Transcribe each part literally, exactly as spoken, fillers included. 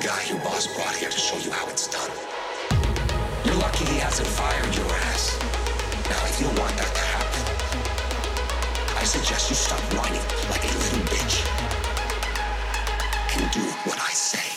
guy your boss brought here to show you how it's done. You're lucky he hasn't fired your ass. Now, if you want that to happen, I suggest you stop whining like a little bitch and do what I say.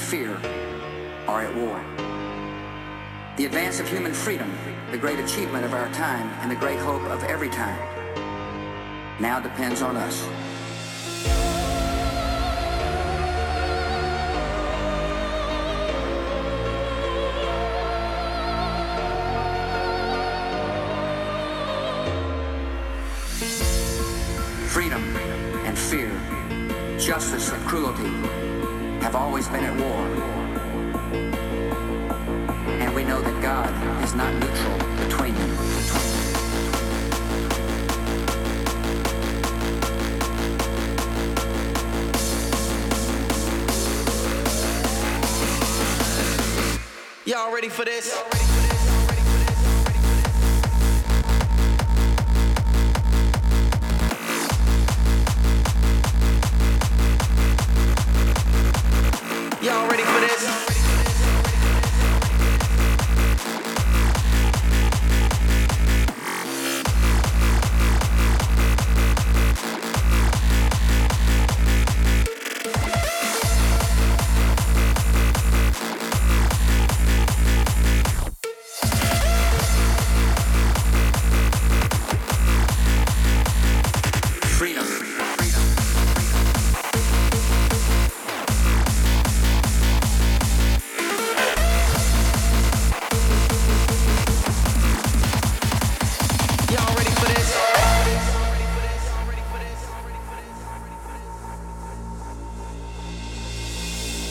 and fear are at war. The advance of human freedom, the great achievement of our time, and the great hope of every time, now depends on us. Freedom and fear, justice and cruelty have always been at war. And we know that God is not neutral between them. Y'all ready for this? Y'all ready?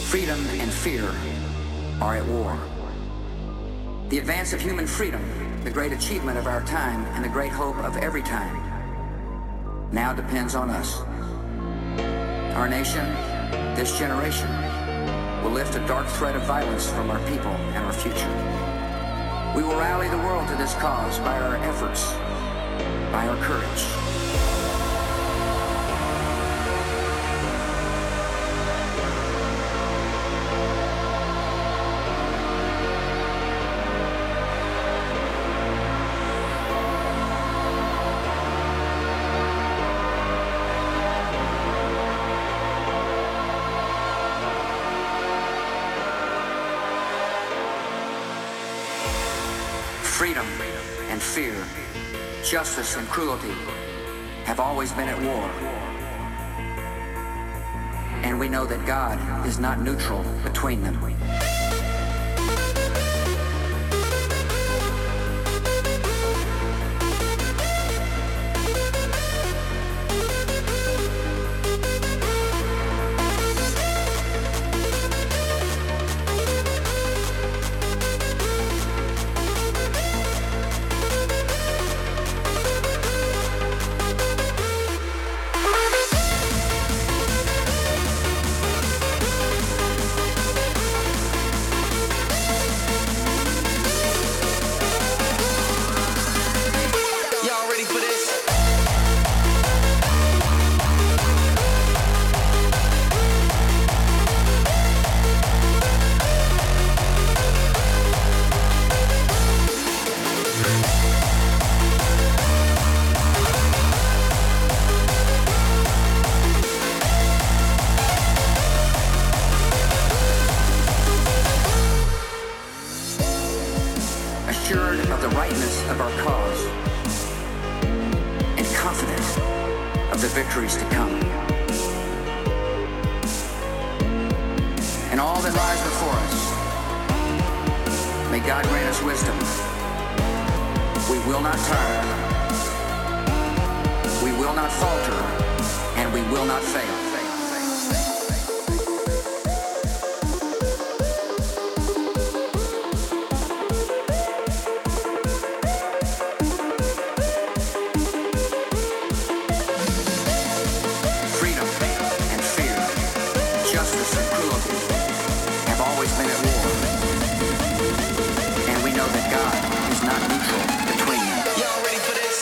Freedom and fear are at war. The advance of human freedom, the great achievement of our time, and the great hope of every time, now depends on us. Our nation, this generation, will lift a dark threat of violence from our people and our future. We will rally the world to this cause by our efforts, by our courage. Freedom and fear, justice and cruelty have always been at war. And we know that God is not neutral between them. Assured of the rightness of our cause, and confident of the victories to come. And all that lies before us, may God grant us wisdom. We will not tire, we will not falter, and we will not fail. Y'all ready for this?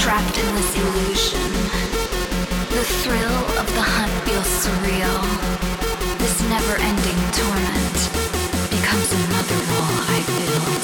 trapped in this illusion. The thrill of the hunt feels surreal. This never-ending torment becomes another wall I build.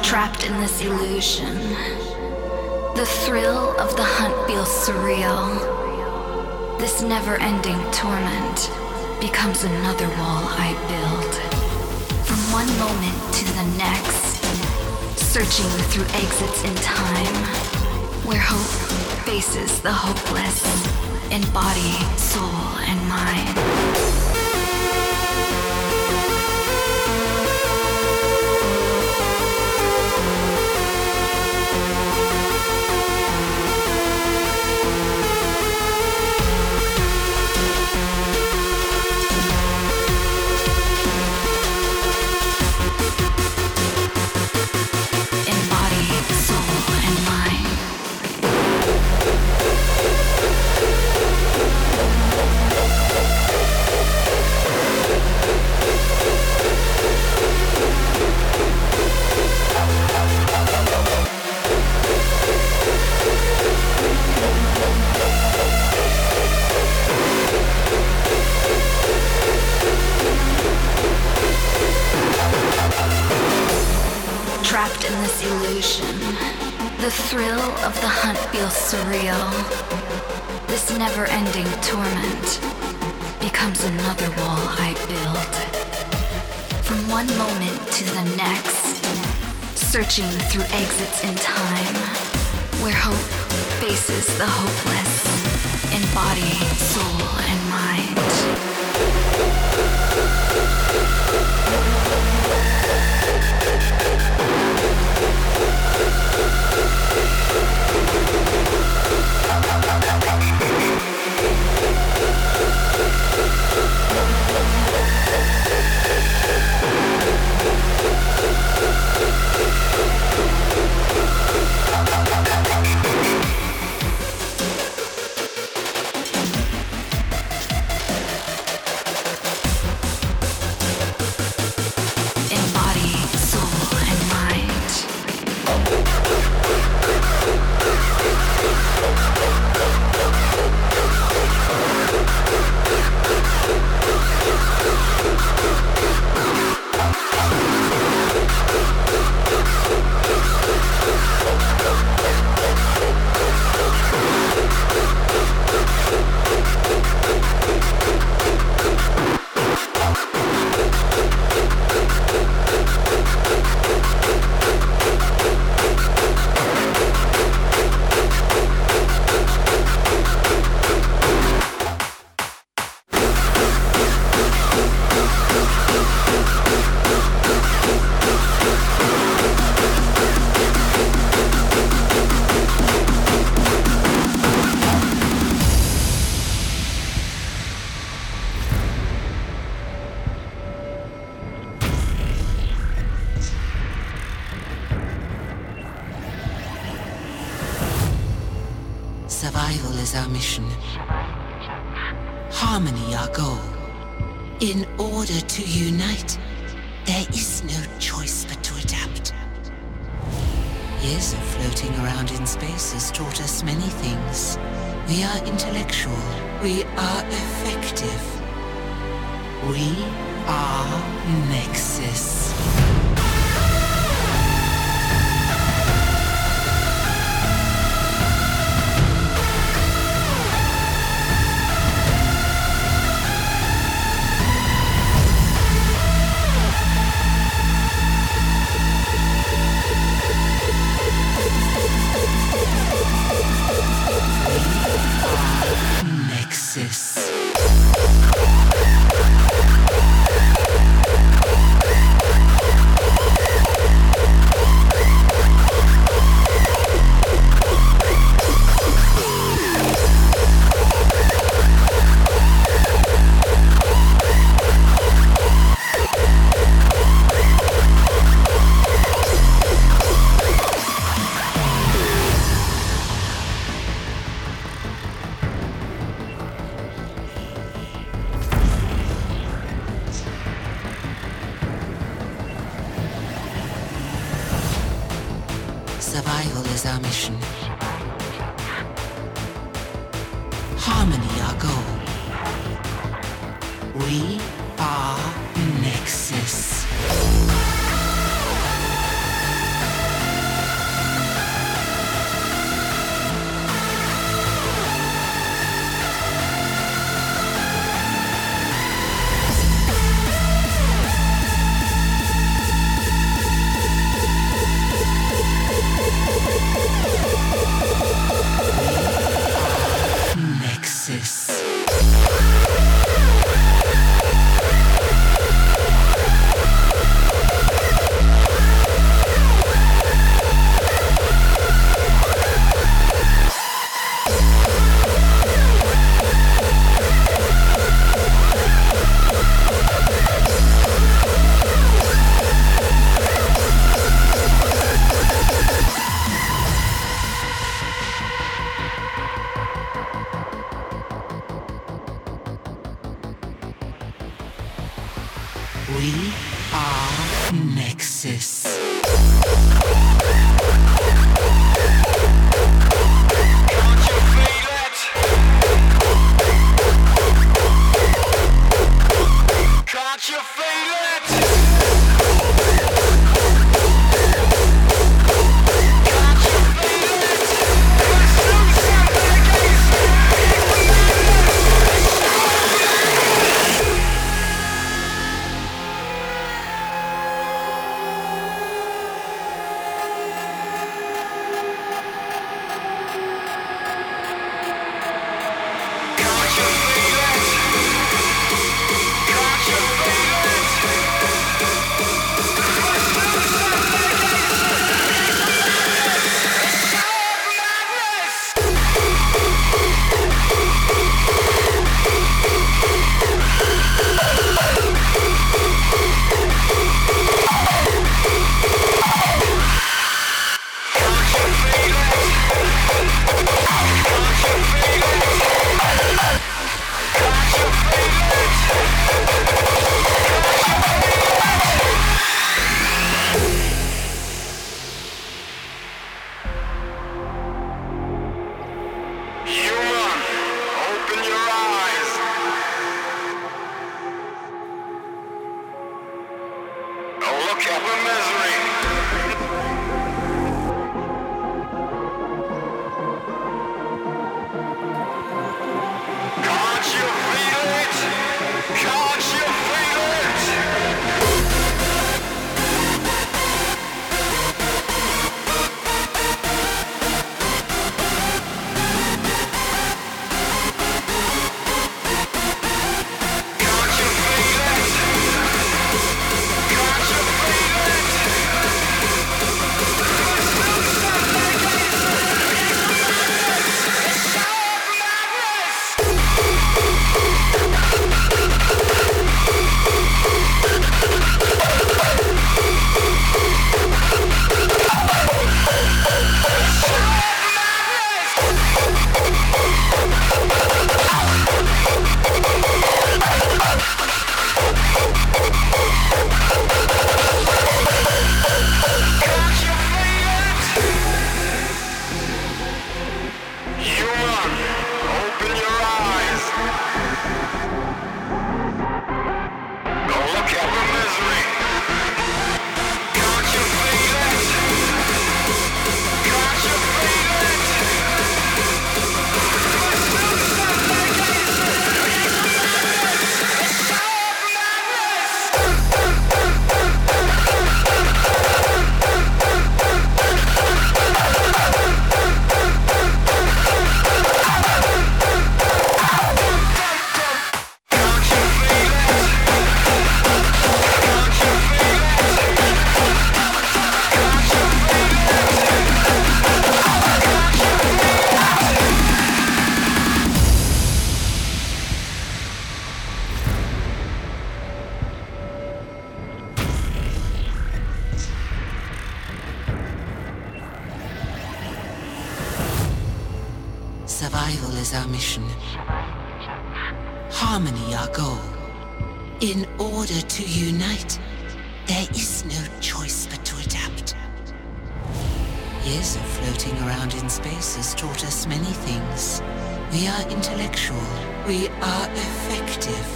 Trapped in this illusion, the thrill of the hunt feels surreal. This never-ending torment becomes another wall I build. From one moment to the next, searching through exits in time, where hope faces the hopeless, in body, soul, and mind. Trapped in this illusion, the thrill of the hunt feels surreal. This never-ending torment becomes another wall I build. From one moment to the next, searching through exits in time, where hope faces the hopeless, in body, soul, and mind. Survival is our mission. Harmony our goal. In order to unite, there is no choice but to adapt. Years of floating around in space has taught us many things. We are intellectual. We are effective. We are Nexus. Nexus. Survival is our mission. Harmony our goal. We are Nexus. We are Nexus. Survival is our mission. Harmony our goal. In order to unite, there is no choice but to adapt. years of floating around in space has taught us many things. We are intellectual. We are effective.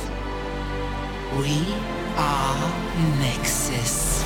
We are Nexus.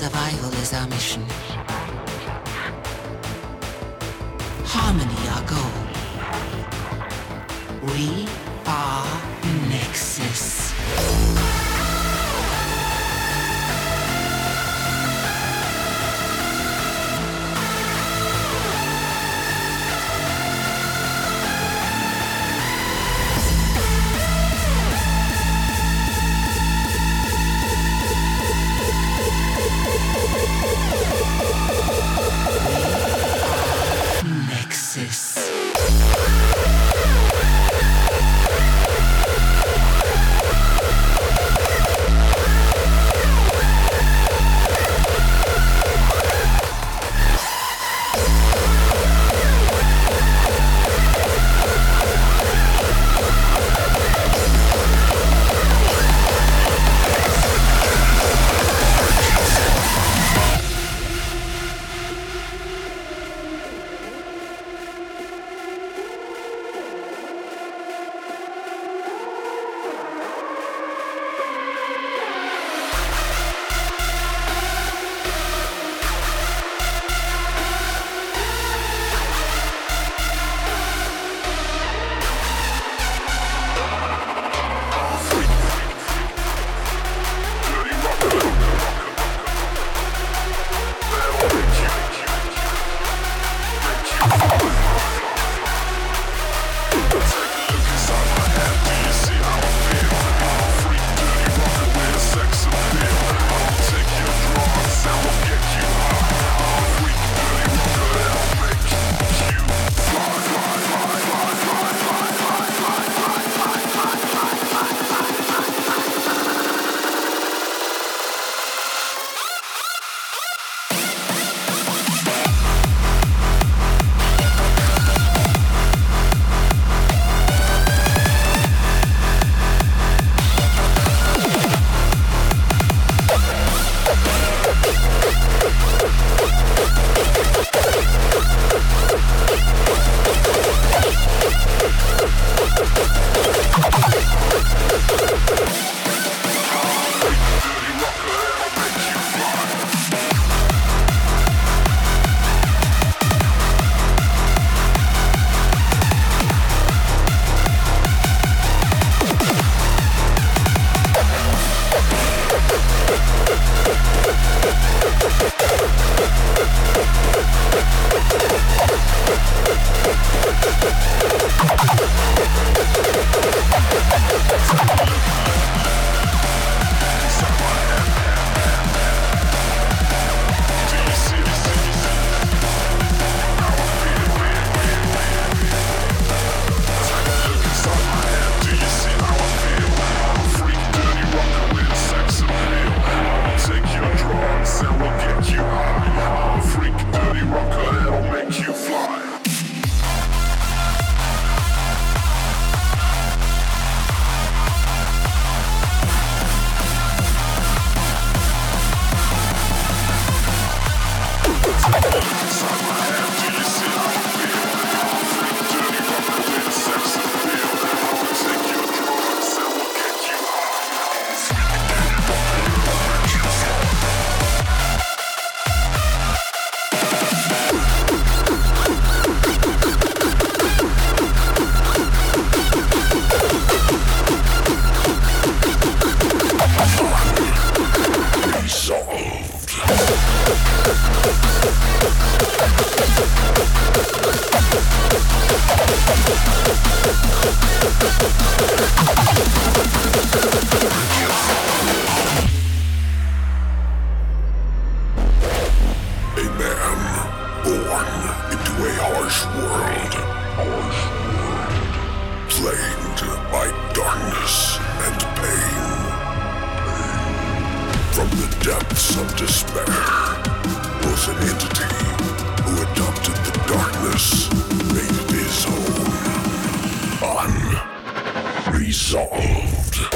Survival is our mission. Harmony our goal. We are Nexus. We'll be right back. depths of despair was an entity who adopted the darkness, made it his own, unresolved.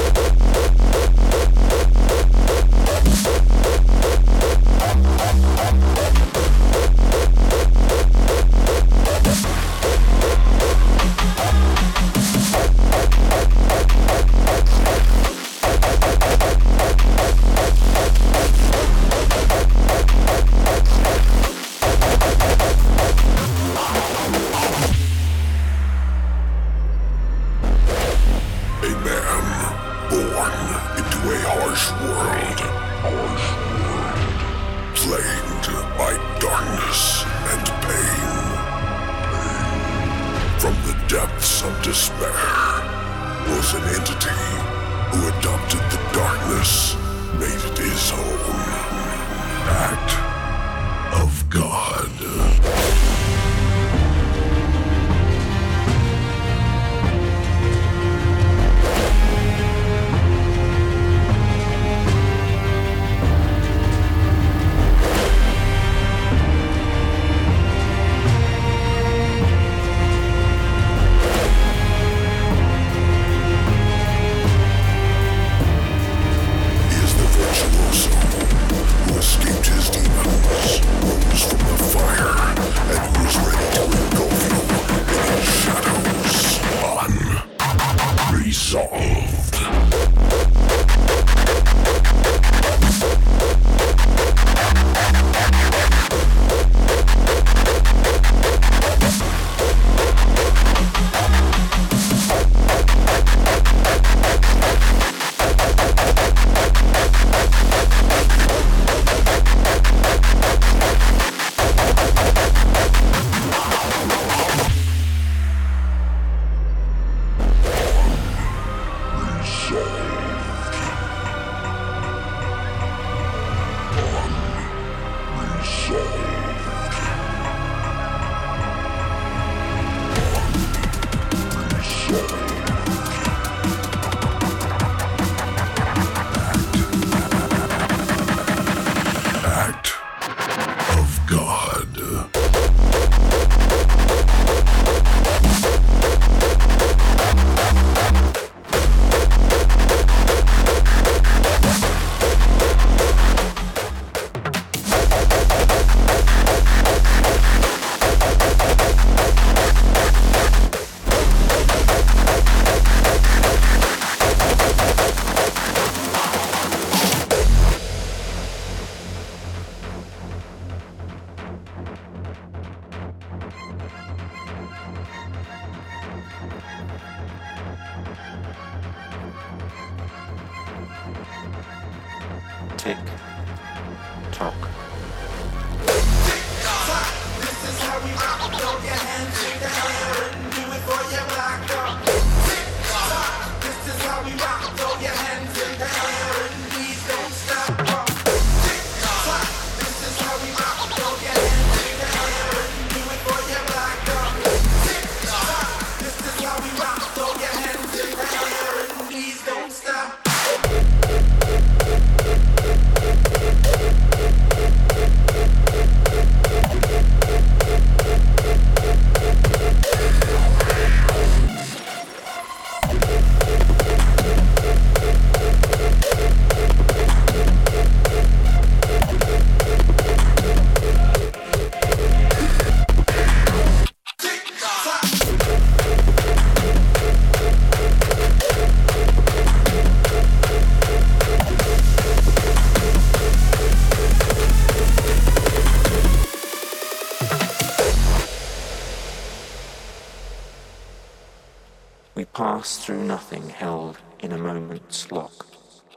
Through nothing held in a moment's lock,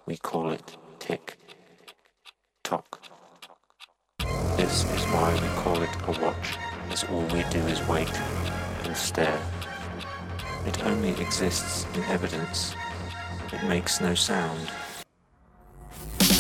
we call it tick tock. This is why we call it a watch, as all we do is wait and stare. It only exists in evidence. It makes no sound. Yeah.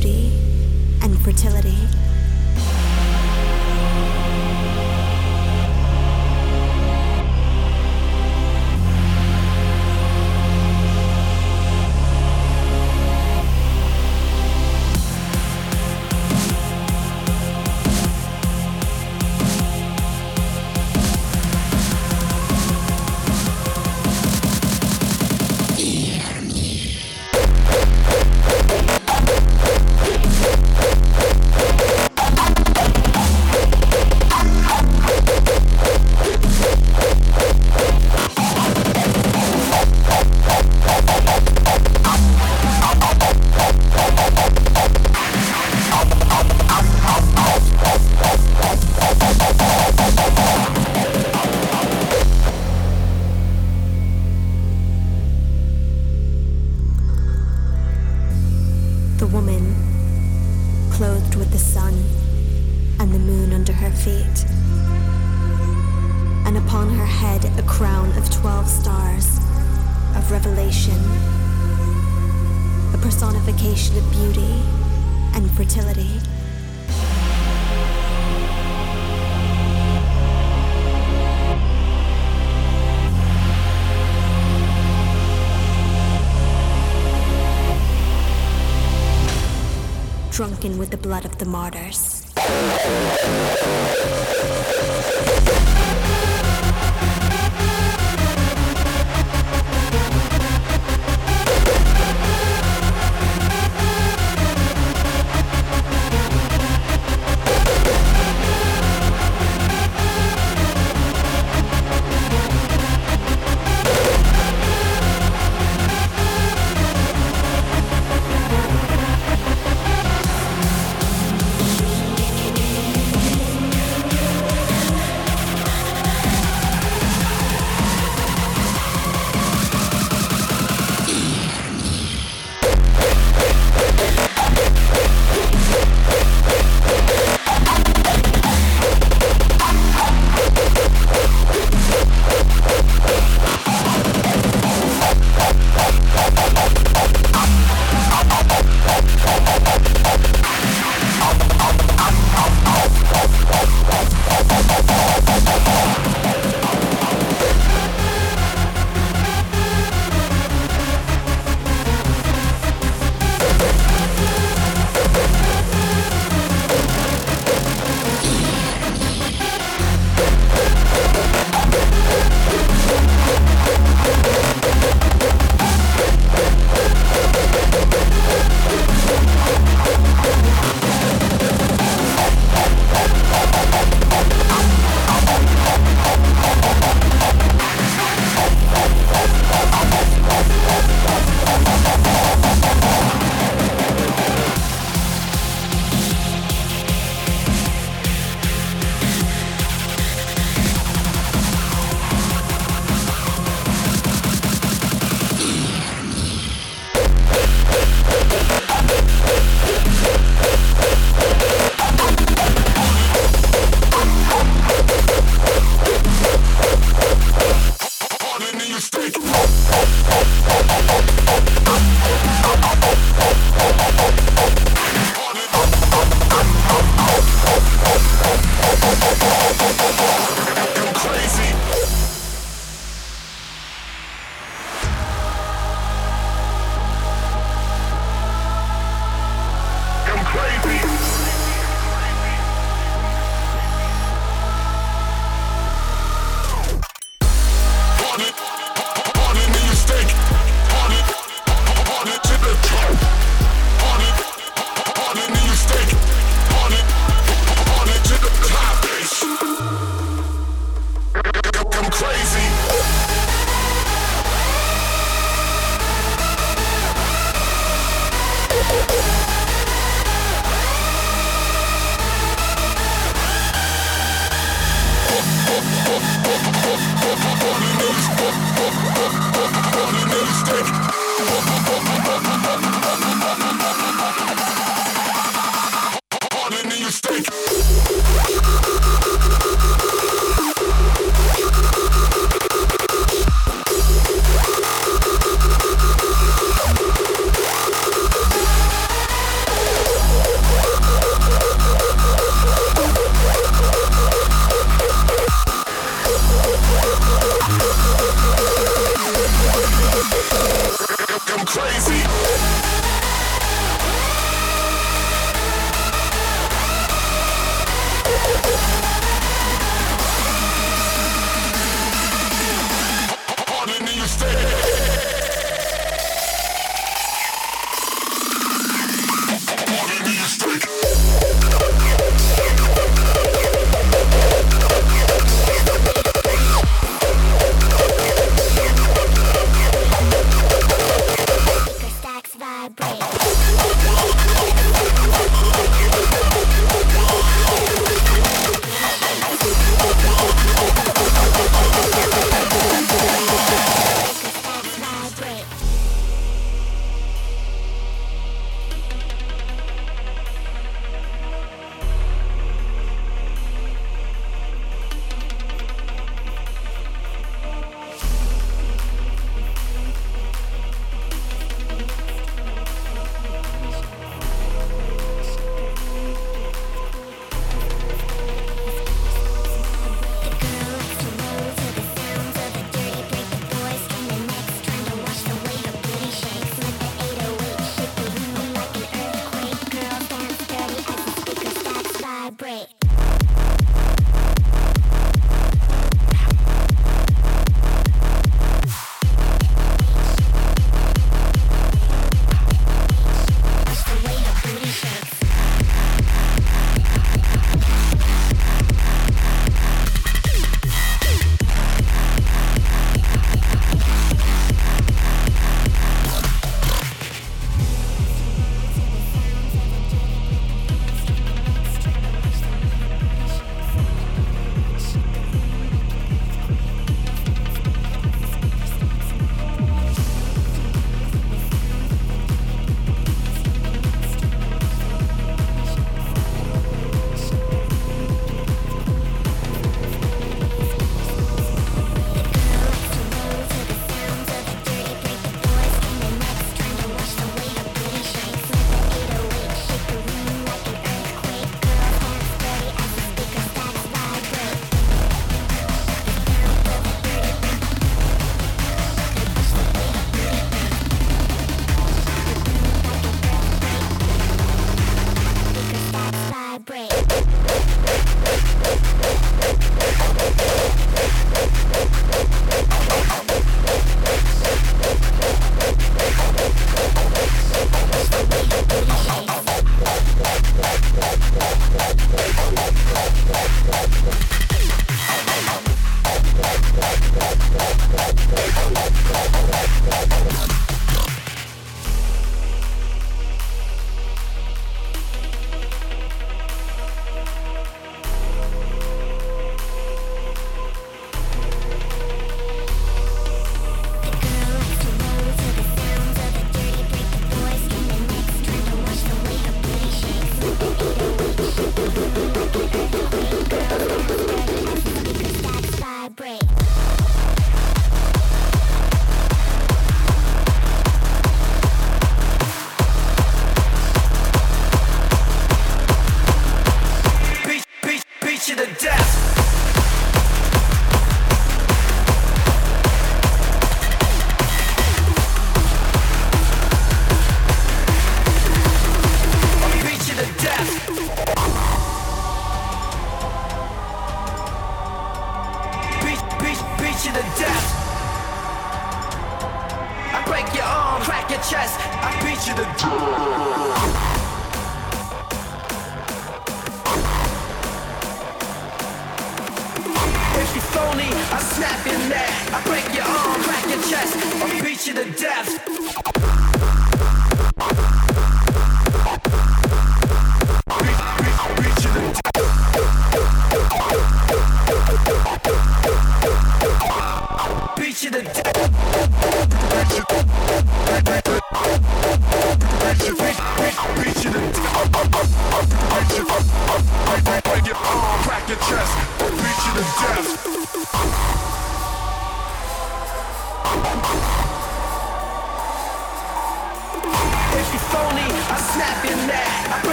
beauty and fertility. Drunken with the blood of the martyrs. Beat,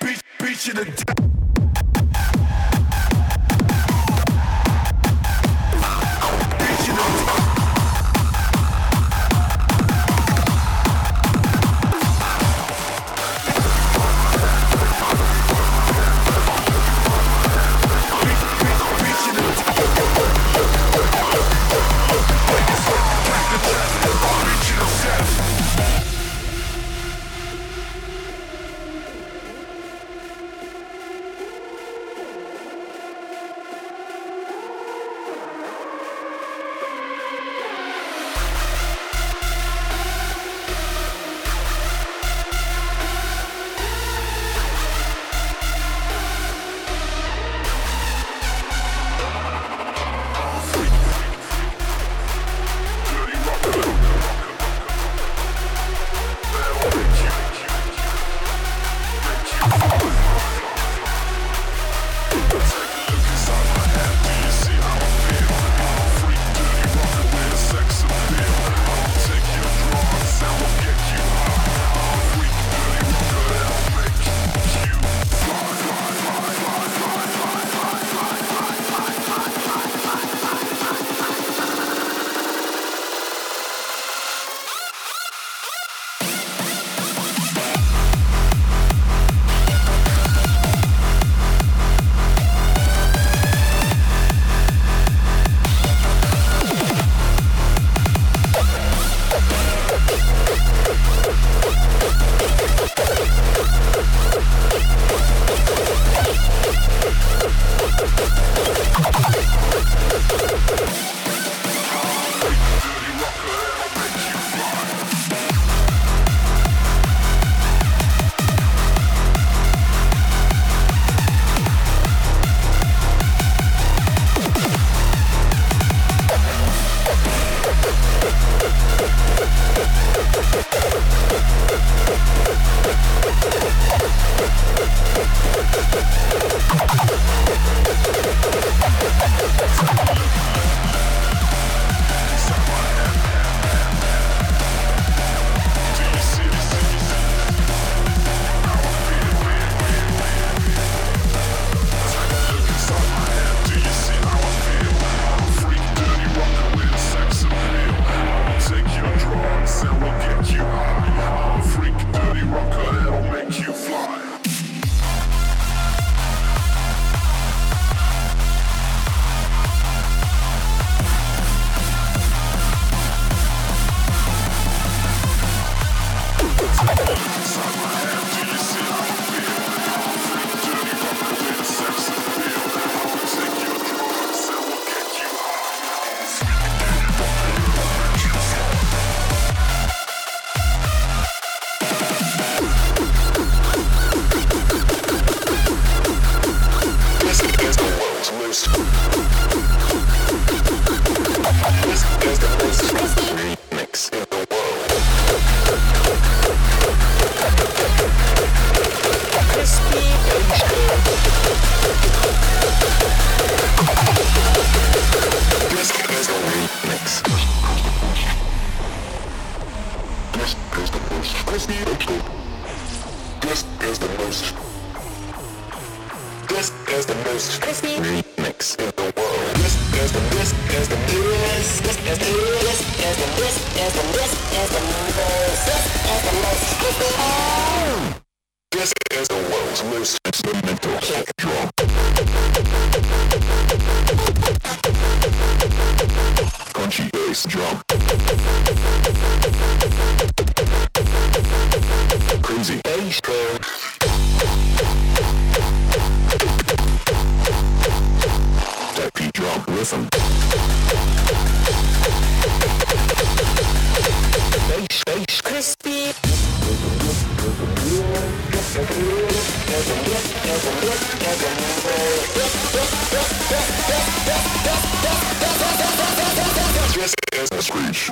beat, beat you to death. This is the world's most instrumental hip drop. Crunchy bass drum. Crazy bass drum. Rhythm. Bass, bass, crispy. This is a screech.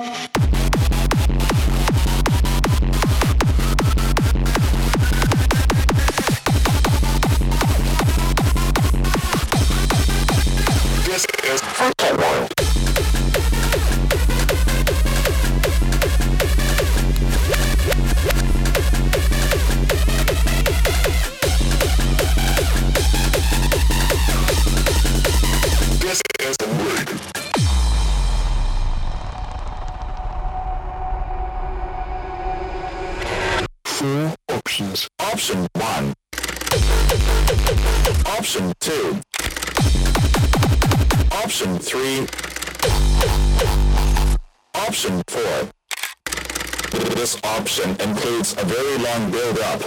Includes a very long build-up.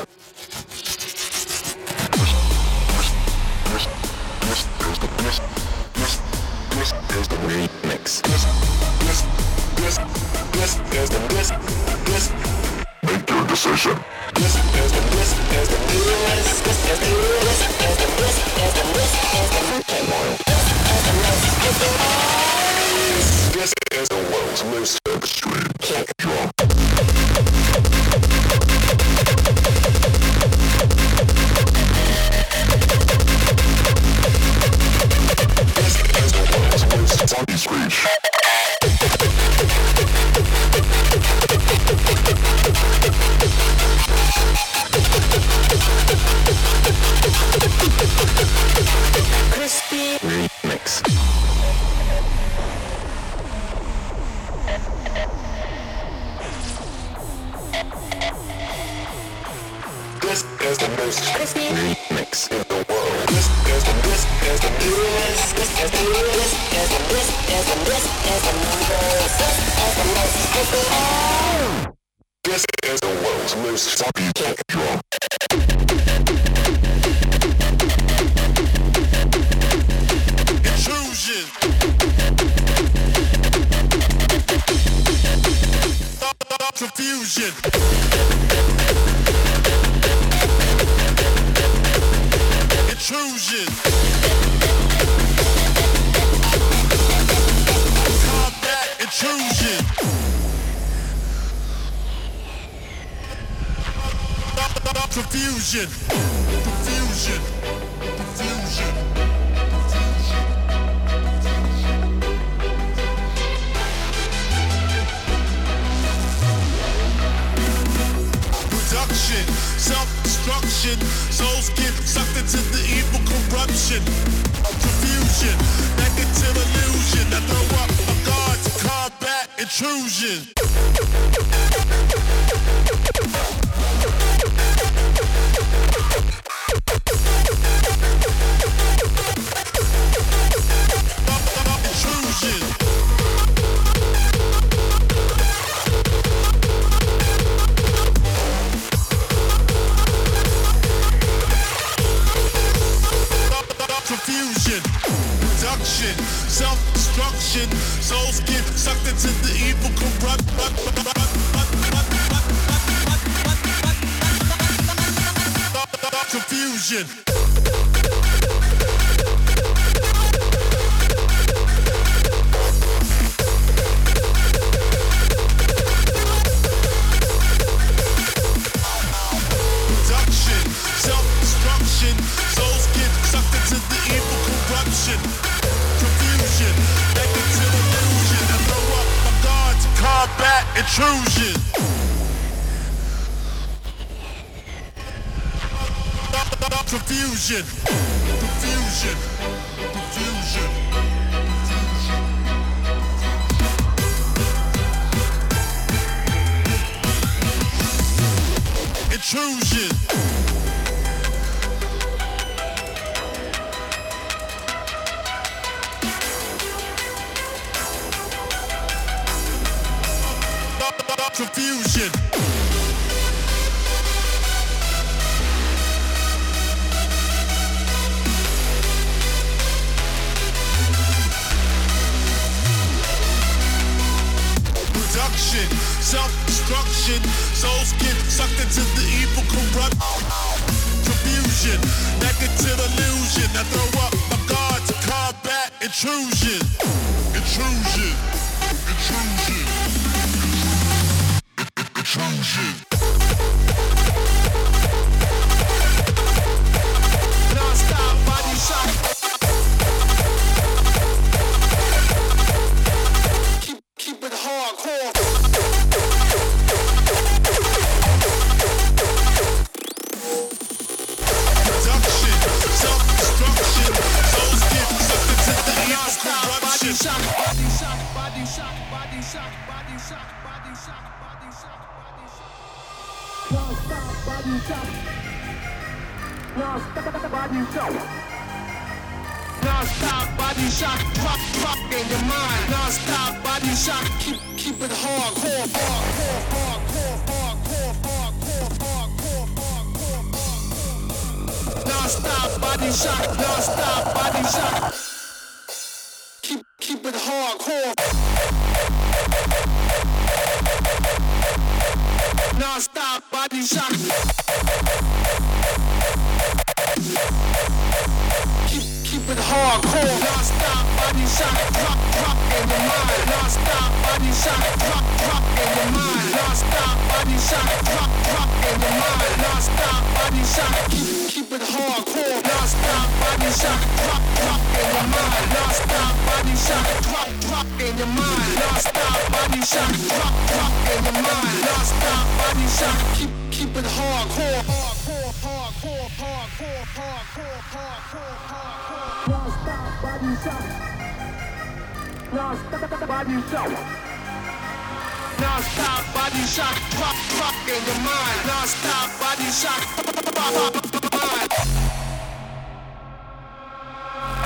Confusion, confusion, confusion, confusion. confusion. Production, self-destruction, souls get sucked into the evil corrupt confusion, negative illusion. I throw up my guard to combat intrusion, intrusion, intrusion. Intrusion. Non-stop body shot. Keep, keep it hardcore. Production, self-destruction. Souls get sucked into the evil corruption. Non-stop body shot, body shot, body shot, body shot, body shot, body shot. Non stop body shop. Non stop body shop. Non stop body shop. Pop pop in your mind. Non stop body shop. Keep keep it hard, hard, hard, hard, hard, hard, hard. Non stop body shop. Non stop body shop. Keep keep it hardcore. Non stop. Body shot. Keep, keep it hardcore. Non-stop body shot. Drop, drop in your mind. Non-stop body shot. Drop, drop in your mind. Non-stop body shot. Drop, drop in your mind. Non-stop body shot. Keep, keep it hardcore. Non-stop body shot. Drop, drop in your mind. Non-stop body shot. Drop, drop in your mind. Non-stop body shot. Drop, drop in your mind. Non-stop body shot. Keep, keep it hardcore. Hardcore, hardcore, hardcore, hardcore, hardcore, hardcore. Non-stop body shot. Non-stop body shot. Non-stop body shot. Drop, drop in your mind. Non-stop body shot.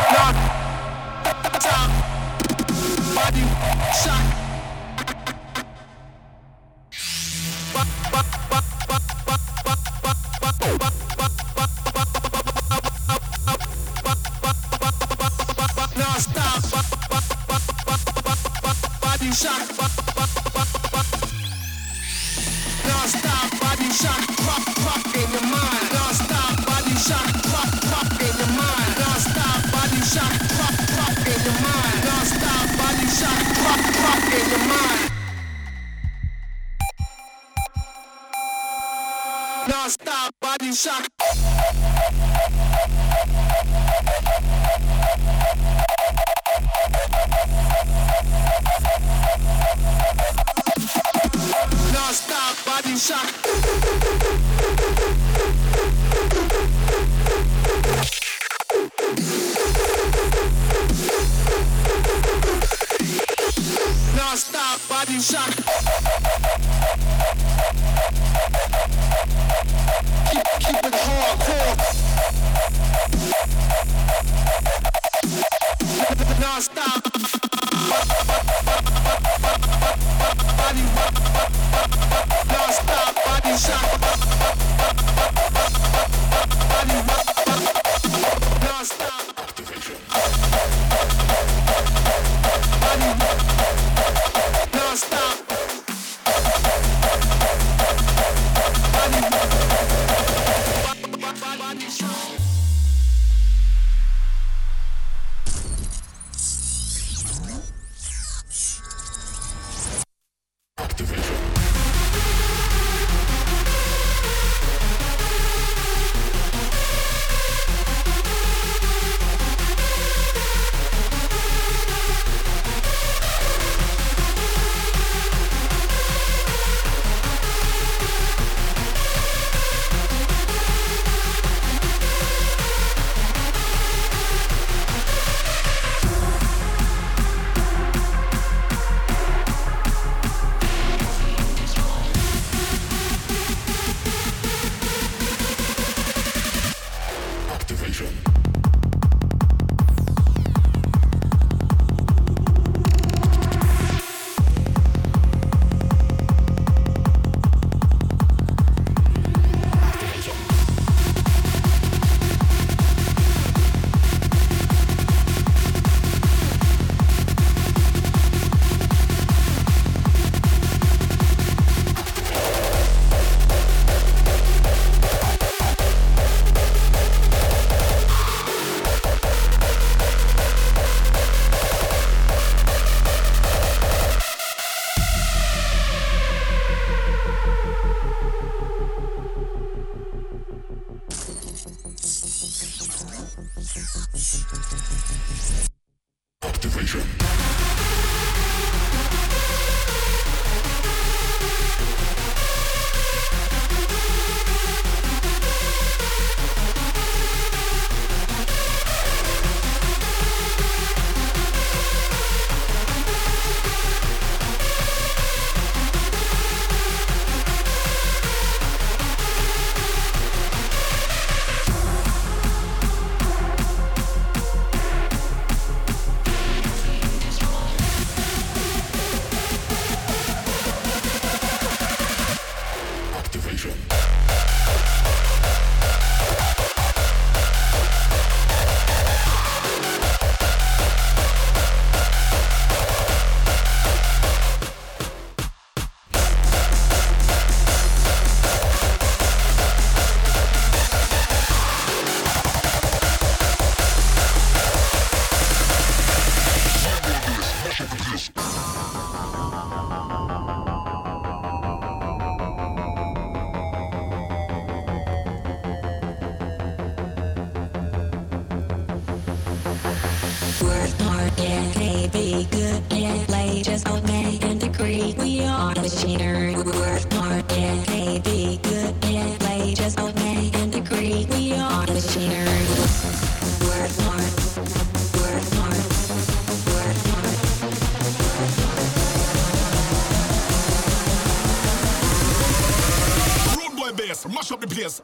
Non-stop body shot. Non-stop mash up the place.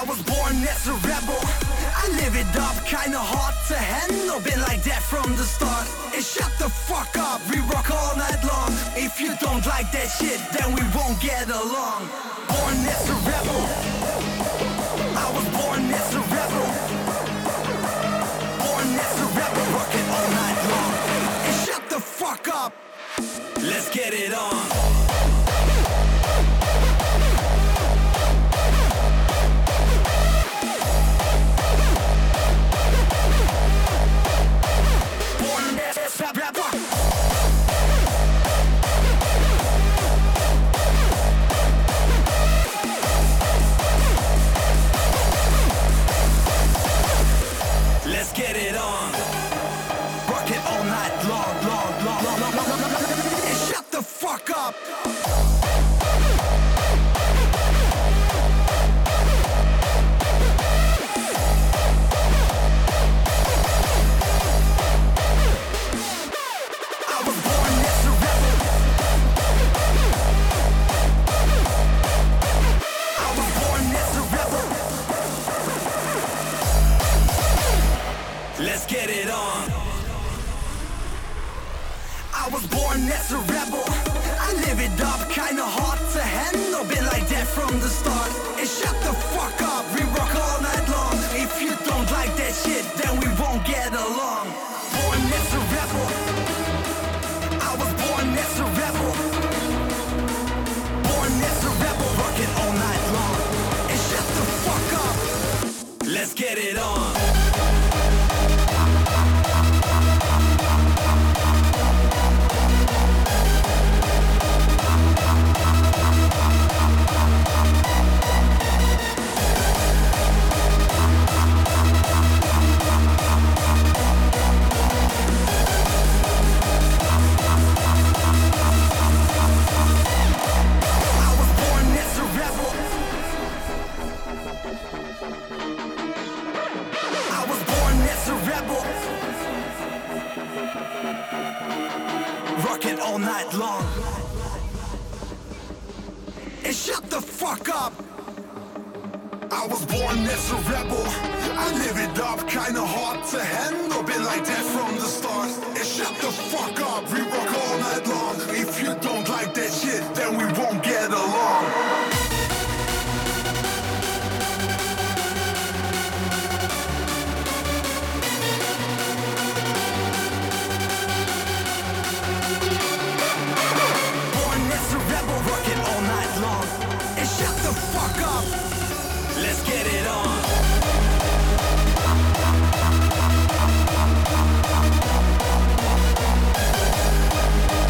I was born as a rebel. I live it up, kinda hard to handle. Been like that from the start. And shut the fuck up, we rock all night long. If you don't like that shit, then we won't get along. Born as a rebel. I was born as a rebel. Born as a rebel, rock it all night long. And shut the fuck up. Let's get it on. Let's get it on. Rock it all night long, long, long, long, long, long, long, long. And shut the fuck up. Let's get it on. I was born as a rebel. I live it up, kinda hard to handle. Been like that from the start. And shut the fuck up, we rock all night long. If you don't like that shit, then we won't get along. Born as a rebel. I was born as a rebel. Born as a rebel, rock it all night long. And shut the fuck up. Let's get it on. Rock it all night long. And shut the fuck up. I was born as a rebel. I live it up, kinda hard to handle. Been like that from the start. And shut the fuck up, we rock all night long. If you don't like that shit, then we won't get along. Let's get it on. That's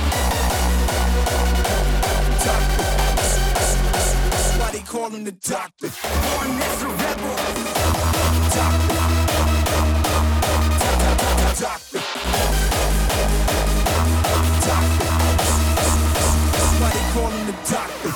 why they call him the doctor. Born as a rebel. Doctor. Doctor. Doctor. That's why they call him the doctor.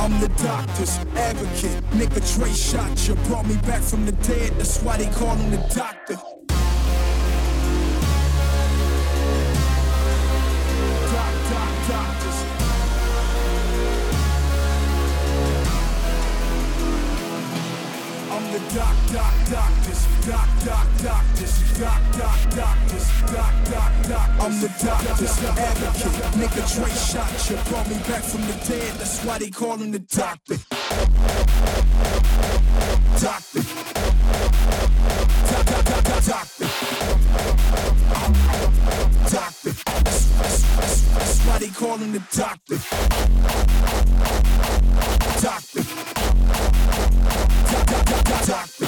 I'm the doctor's advocate. Nigga Trey shot you, brought me back from the dead. That's why they call him the doctor. Doc, doc, doctors. I'm the doc, doc, doctors. Doc, doc, doctors. Doc, doc, doctors. Doc, doc, doctors. I'm the doctor's advocate. Nigga Trey shot you, brought me back from the dead. That's why they call him the doctor. Doctor, doctor, doctor, doctor, doctor. That's, that's, that's, that's why they call him the doctor. Doctor, doctor, doctor, doctor,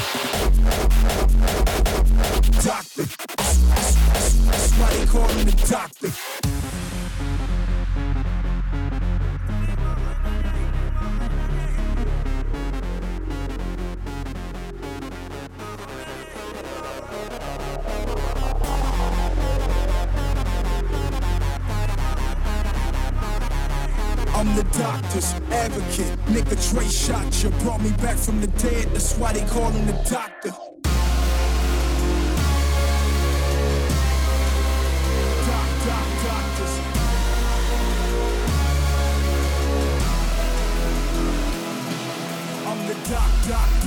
doctor. That's, that's, that's, that's why they call him the doctor. All right. doctor's advocate. Nigga Trey shot you, brought me back from the dead. That's why they call him the doctor. Doc,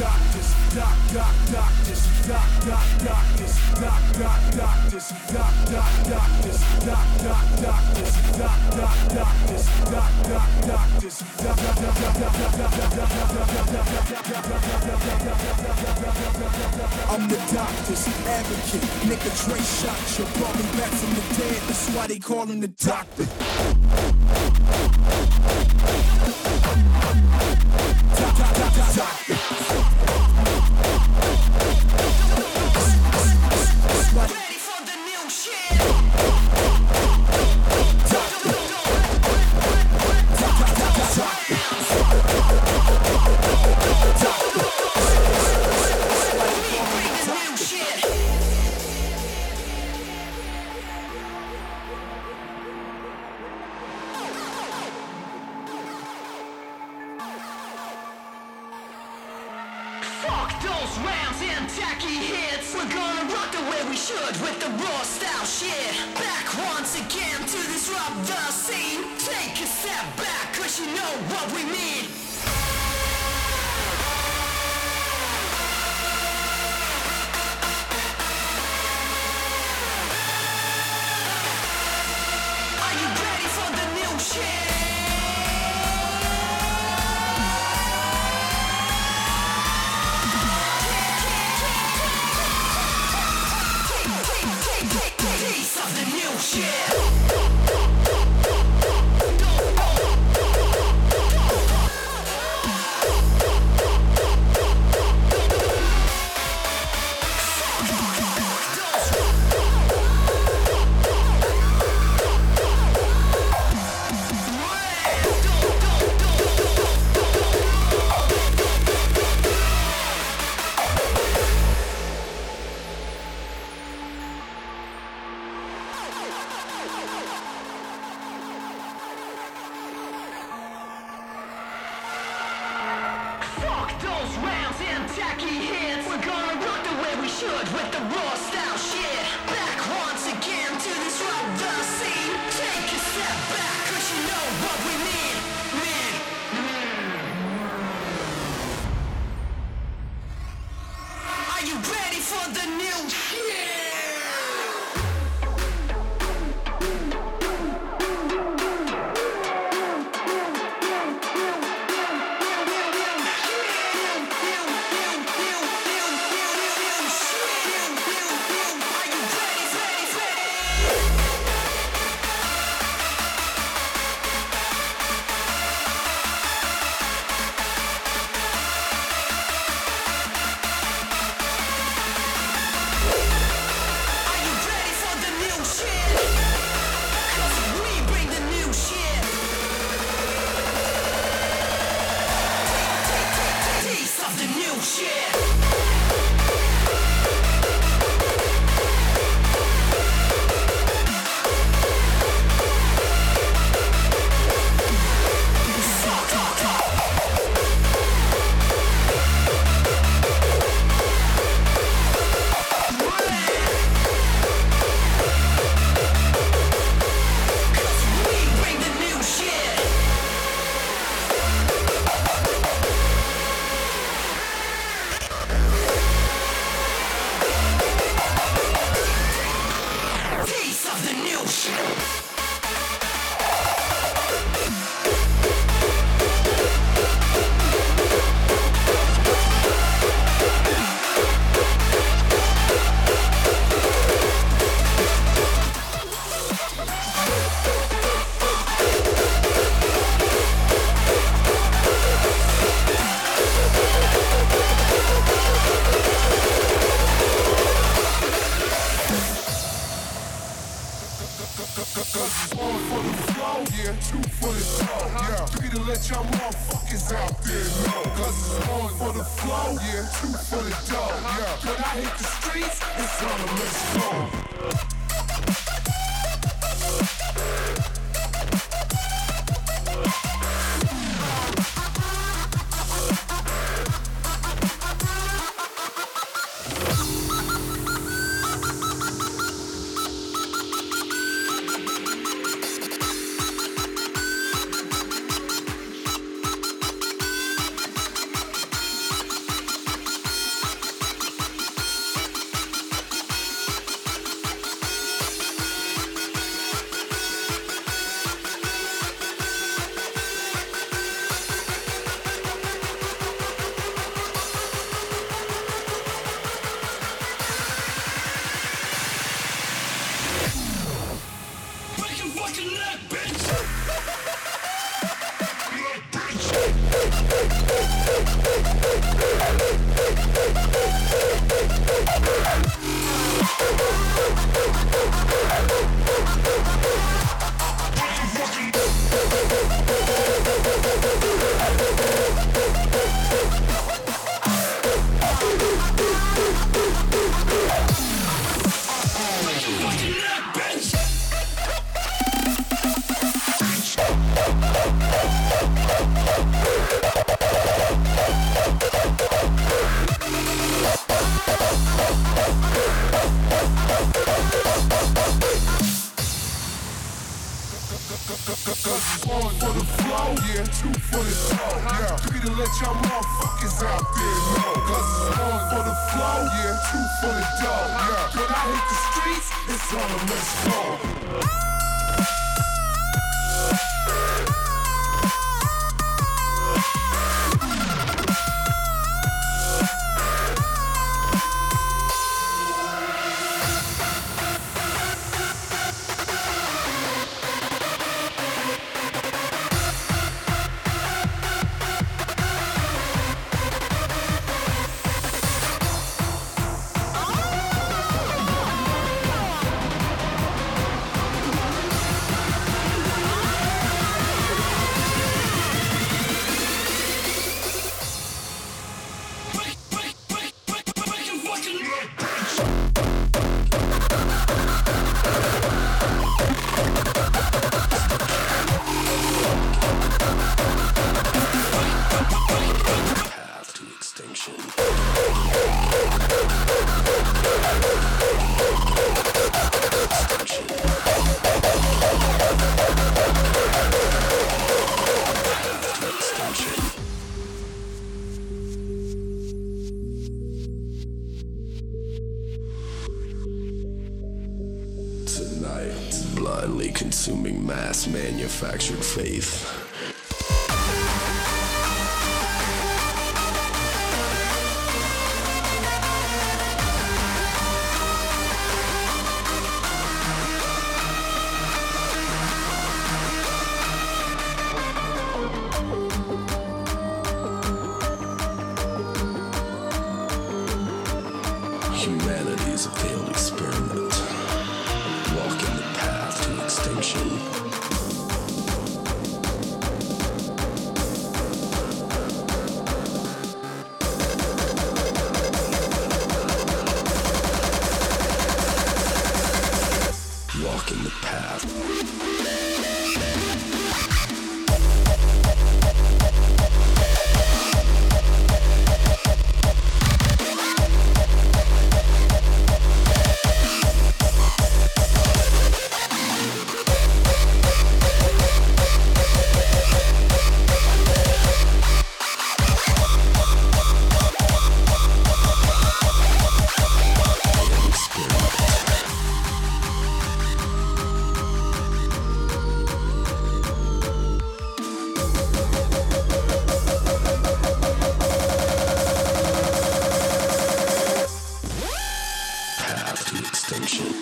doctors, doc, doc, doctors, doc, doc, doctors, doc, doc, doctors, doc, doc, doctors, doc, doc, doctors, doc, doc, doctors, doc, doc, doctors, doc, doc, doctors. I'm the doctor's advocate. Nigga Trey shot you, brought me back from the dead. That's why they call him the doctor. Doctor. Ready for the new shit. With the raw style shit. Back once again to disrupt the scene. Take a step back, cause you know what we mean. Are you ready for the new shit? Let's go. Manufactured faith. Humanity's a failed experiment. Walking the path to extinction. Extinction.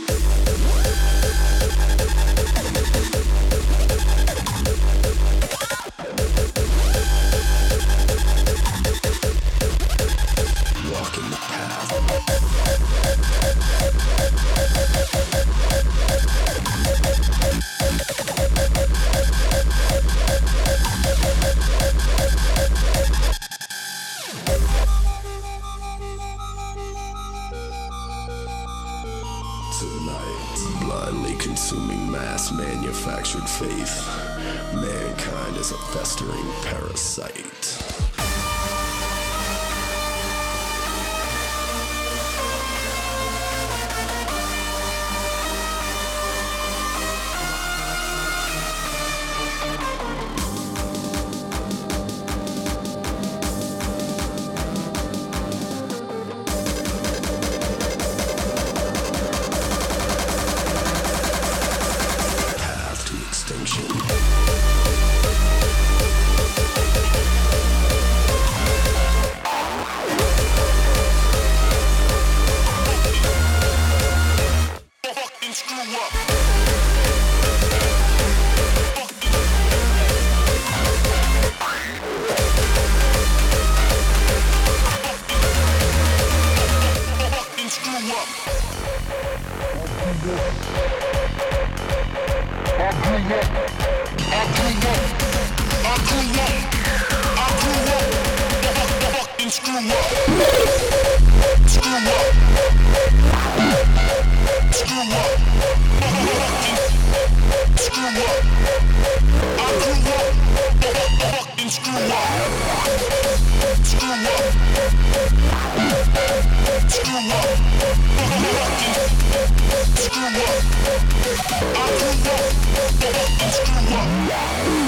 screw up. Screw up. Screw up. Motherfucking screw up. I grew up. Motherfucking screw up. Screw up. Screw up. Motherfucking screw up. I grew up. Motherfucking screw up.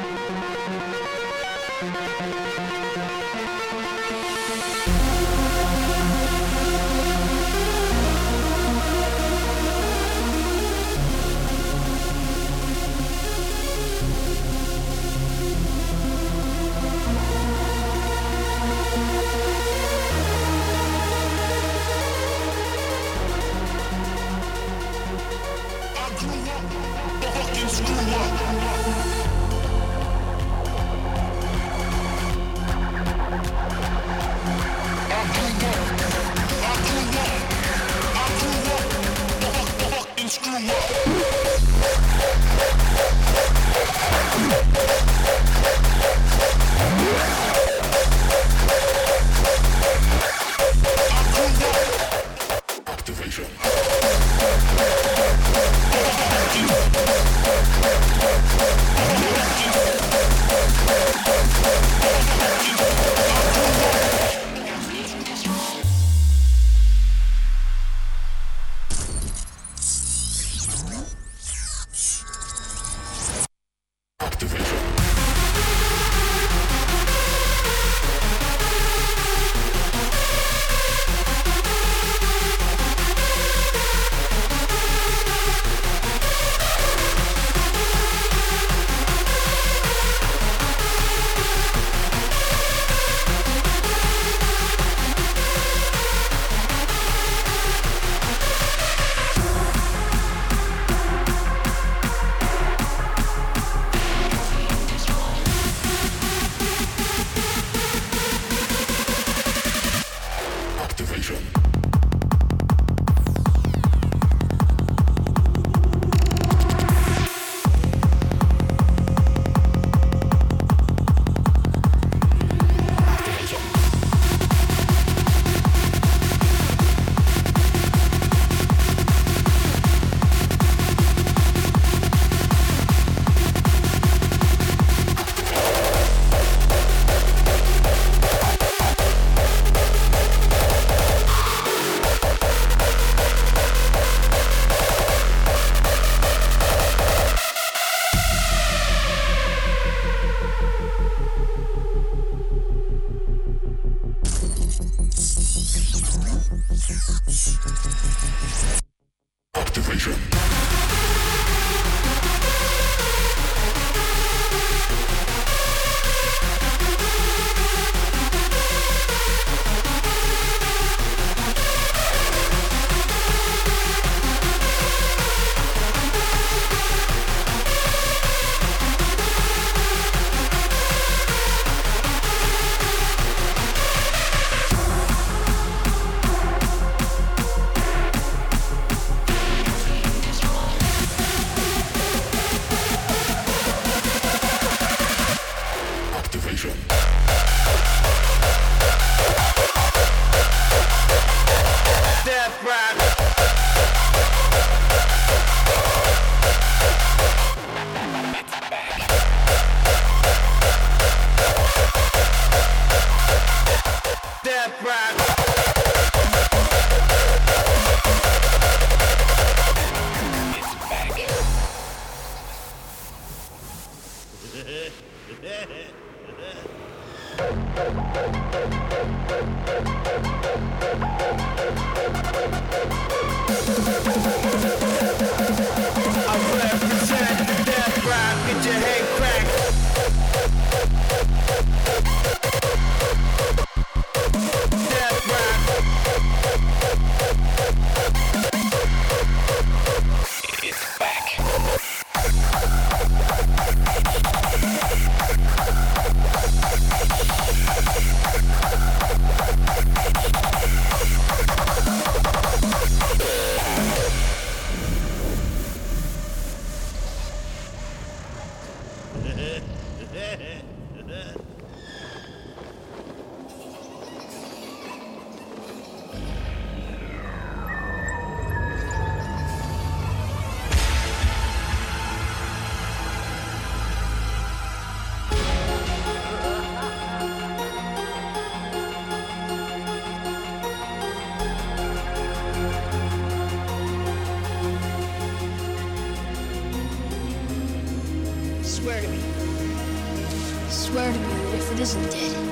isn't dead.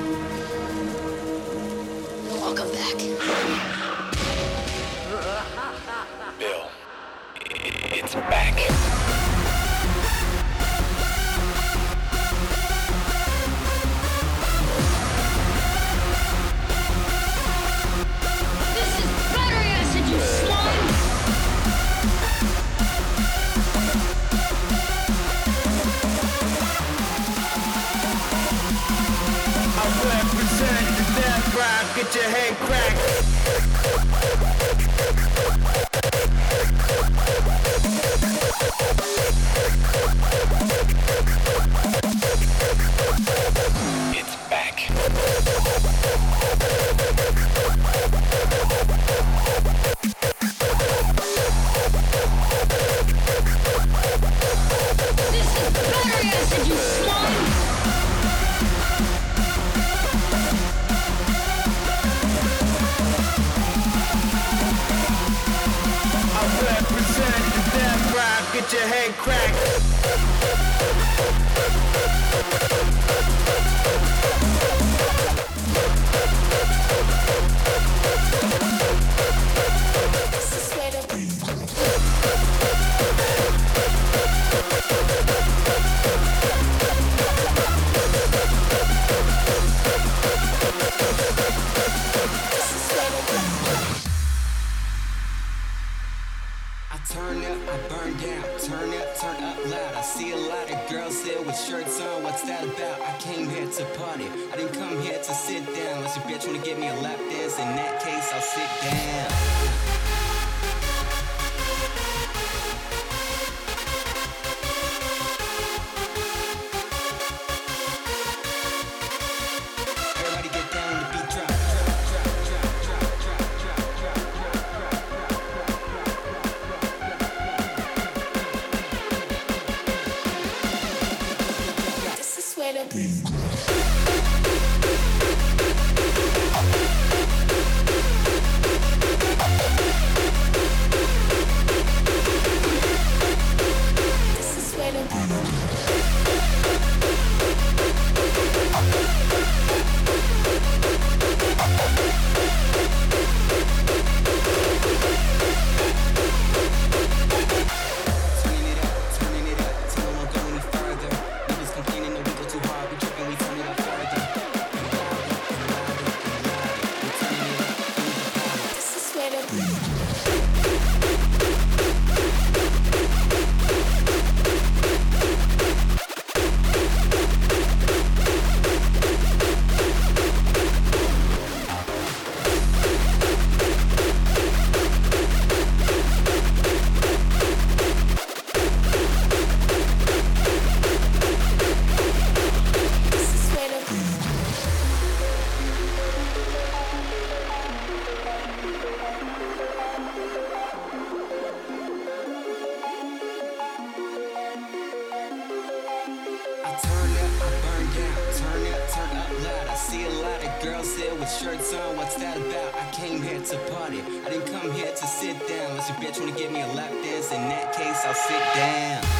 Welcome back. Bill, it's back. Get your head cracked. It's back. Get your head cracked. I turn up, I burn down, turn up, turn up loud. I see a lot of girls there with shirts on, what's that about? I came here to party, I didn't come here to sit down. Unless your bitch wanna give me a lap dance, in that case I'll sit down.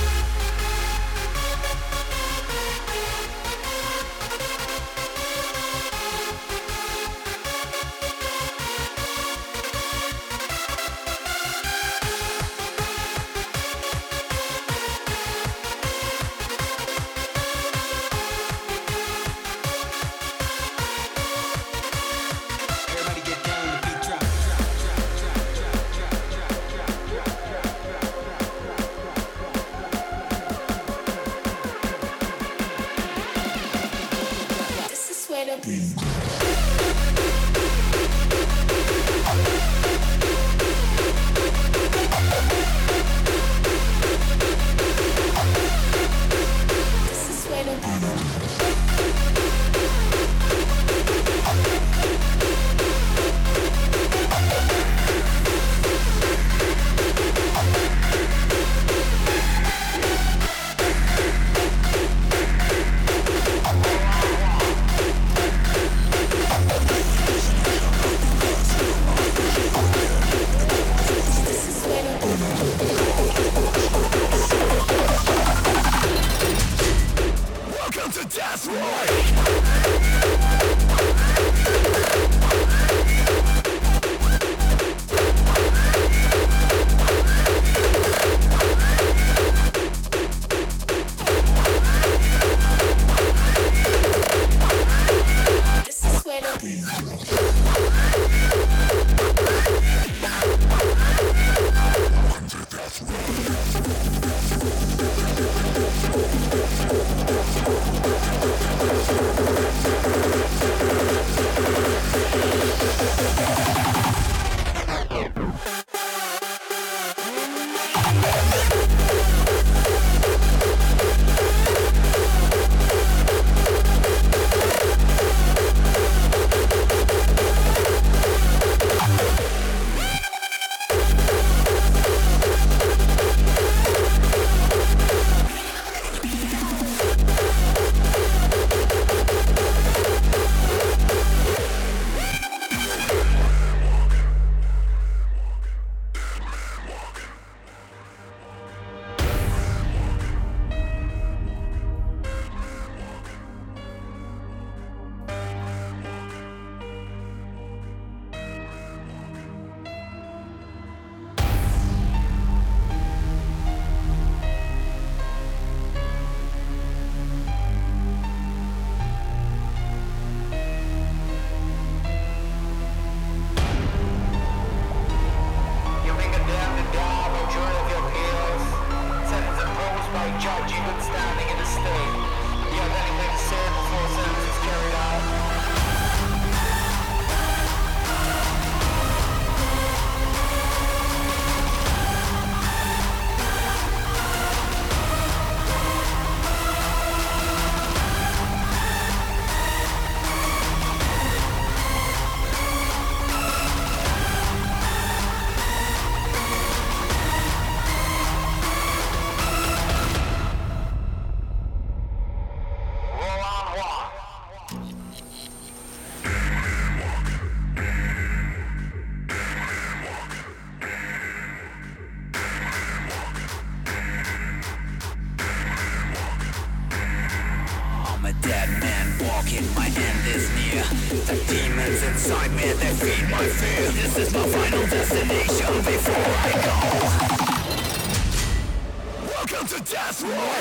feed my fears. This is my final destination before I go. Welcome to Death Roar.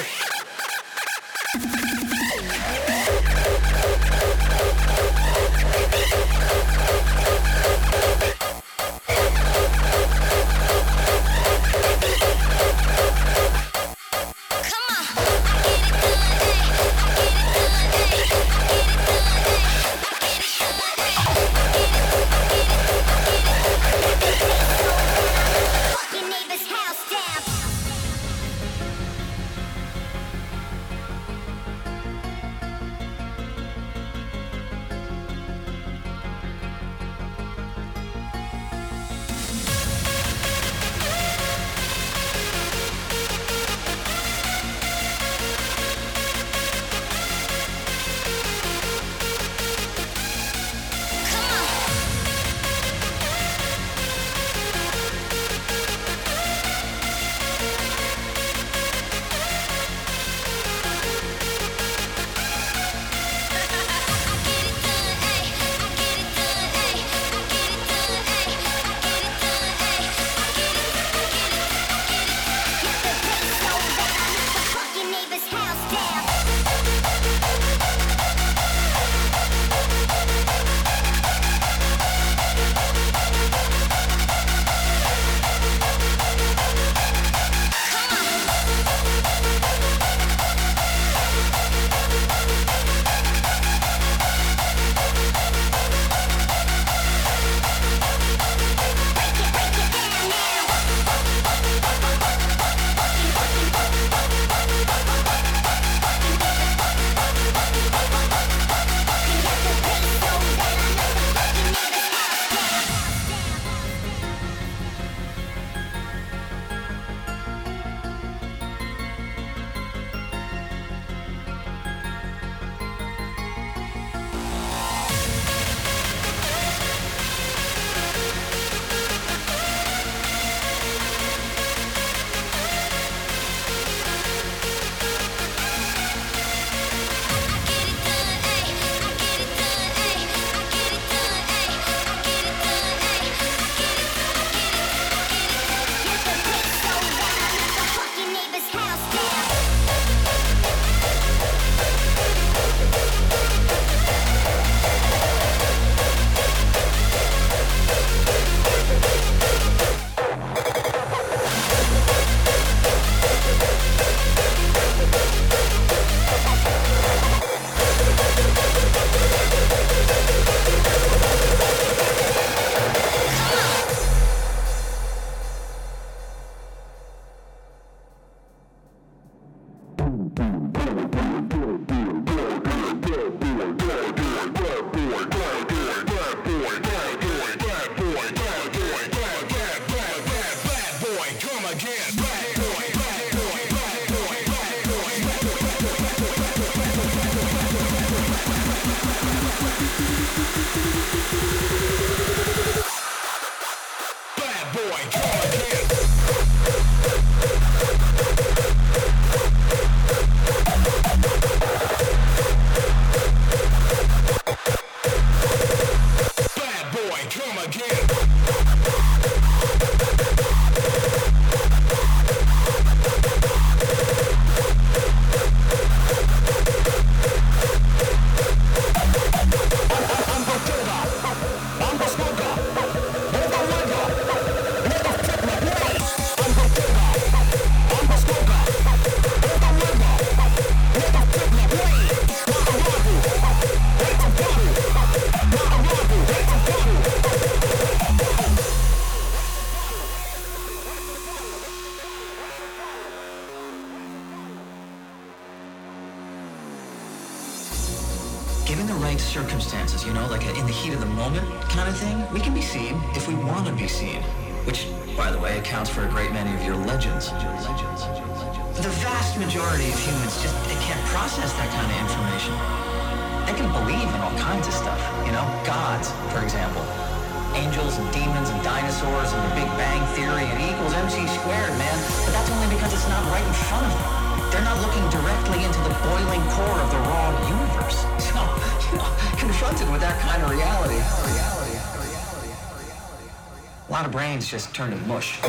Confronted with that kind of reality. reality. reality. A lot of brains just turn to mush.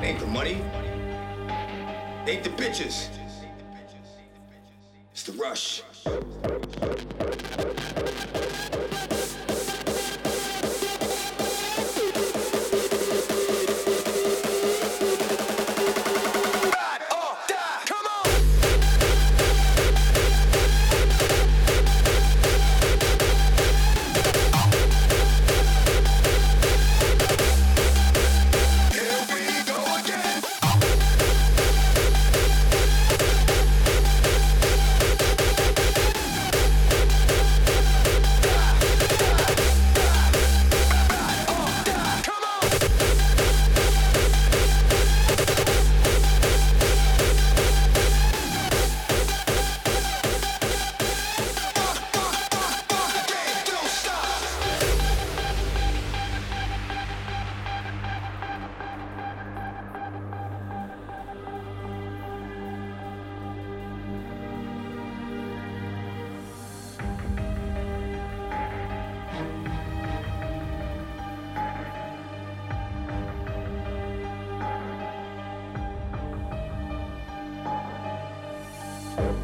Ain't the money, ain't the bitches. It's the rush.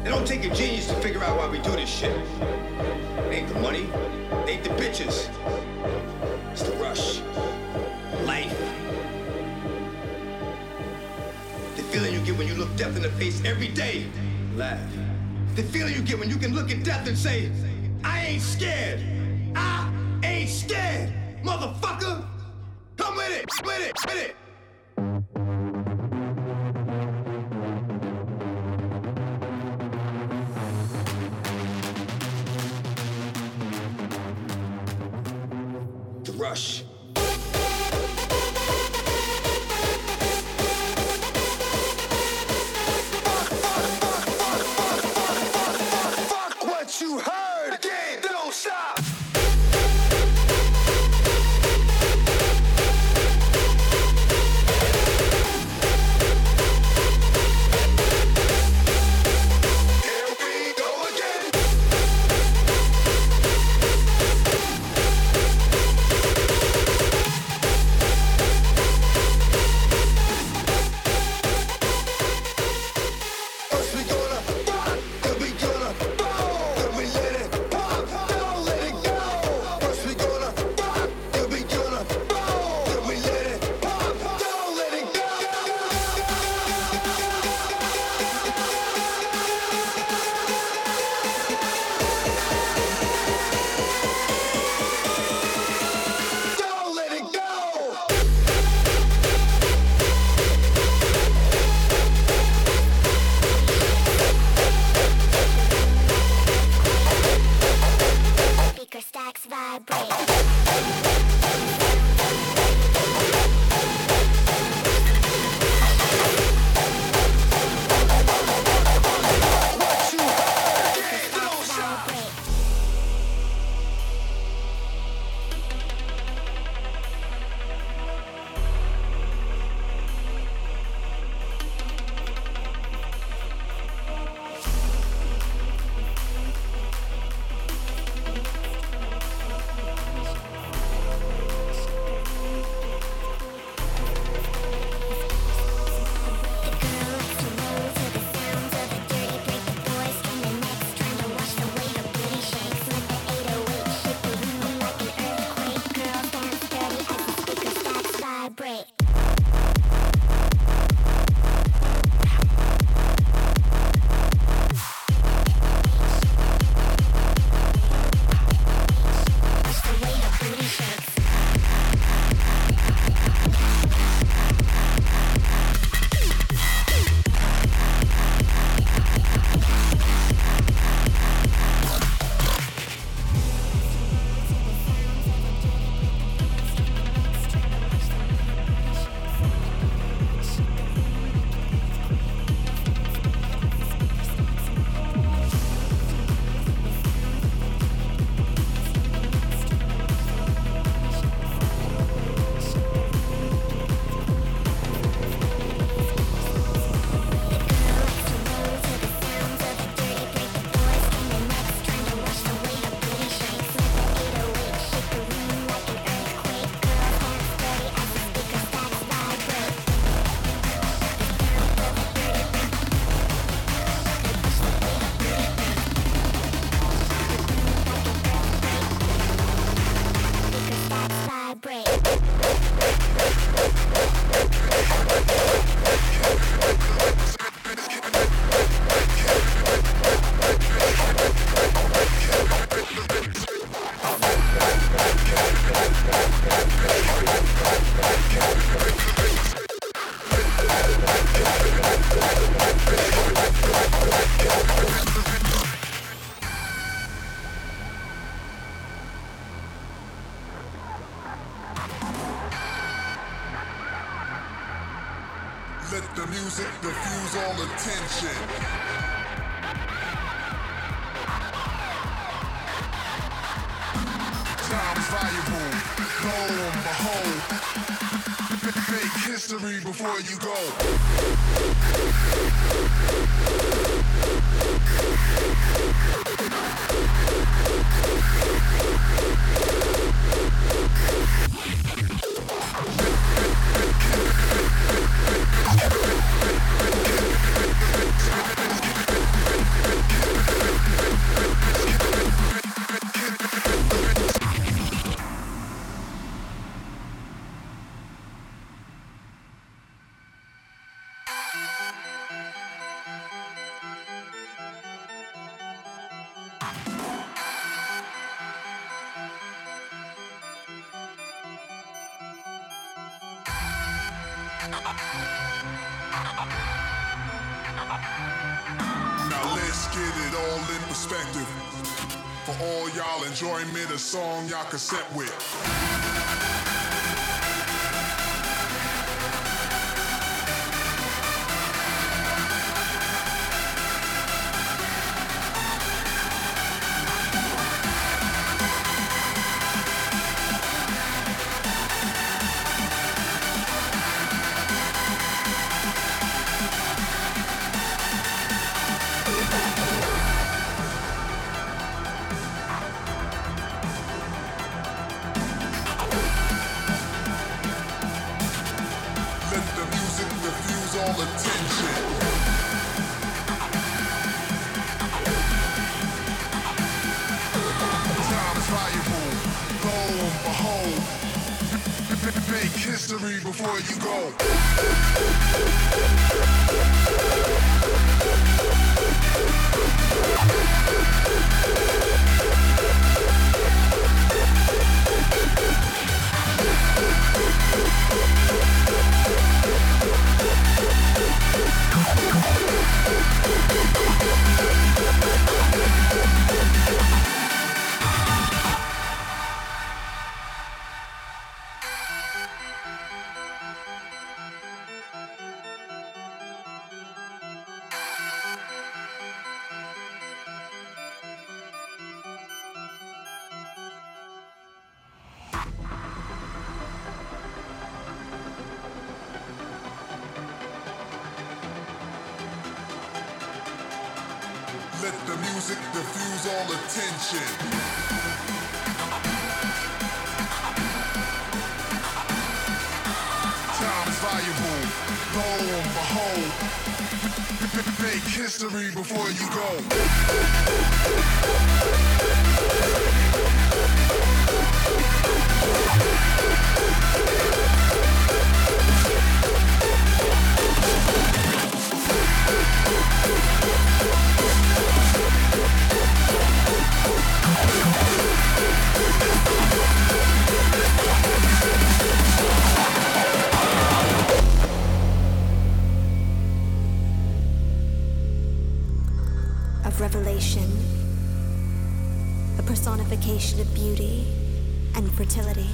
It don't take a genius to figure out why we do this shit. It ain't the money, it ain't the bitches. It's the rush, life. The feeling you get when you look death in the face every day, laugh. The feeling you get when you can look at death and say, I ain't scared, I ain't scared, motherfucker. Come with it, with it, with it. Rush. Let the music diffuse all attention. Time's valuable, lo and behold, make history before you go. Now let's get it all in perspective. For all y'all enjoyment, a song y'all can set with. Make history before you go. Let the music diffuse all attention. Time's valuable, lo and behold, make history before you go. Of revelation, a personification of beauty and fertility.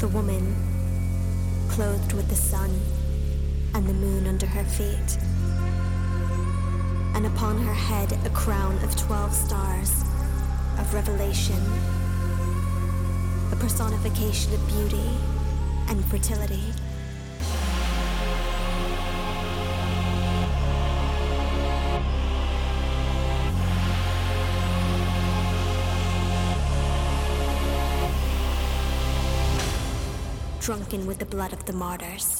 The woman, clothed with the sun and the moon under her feet, and upon her head a crown of twelve stars, of revelation, a personification of beauty and fertility. Drunken with the blood of the martyrs.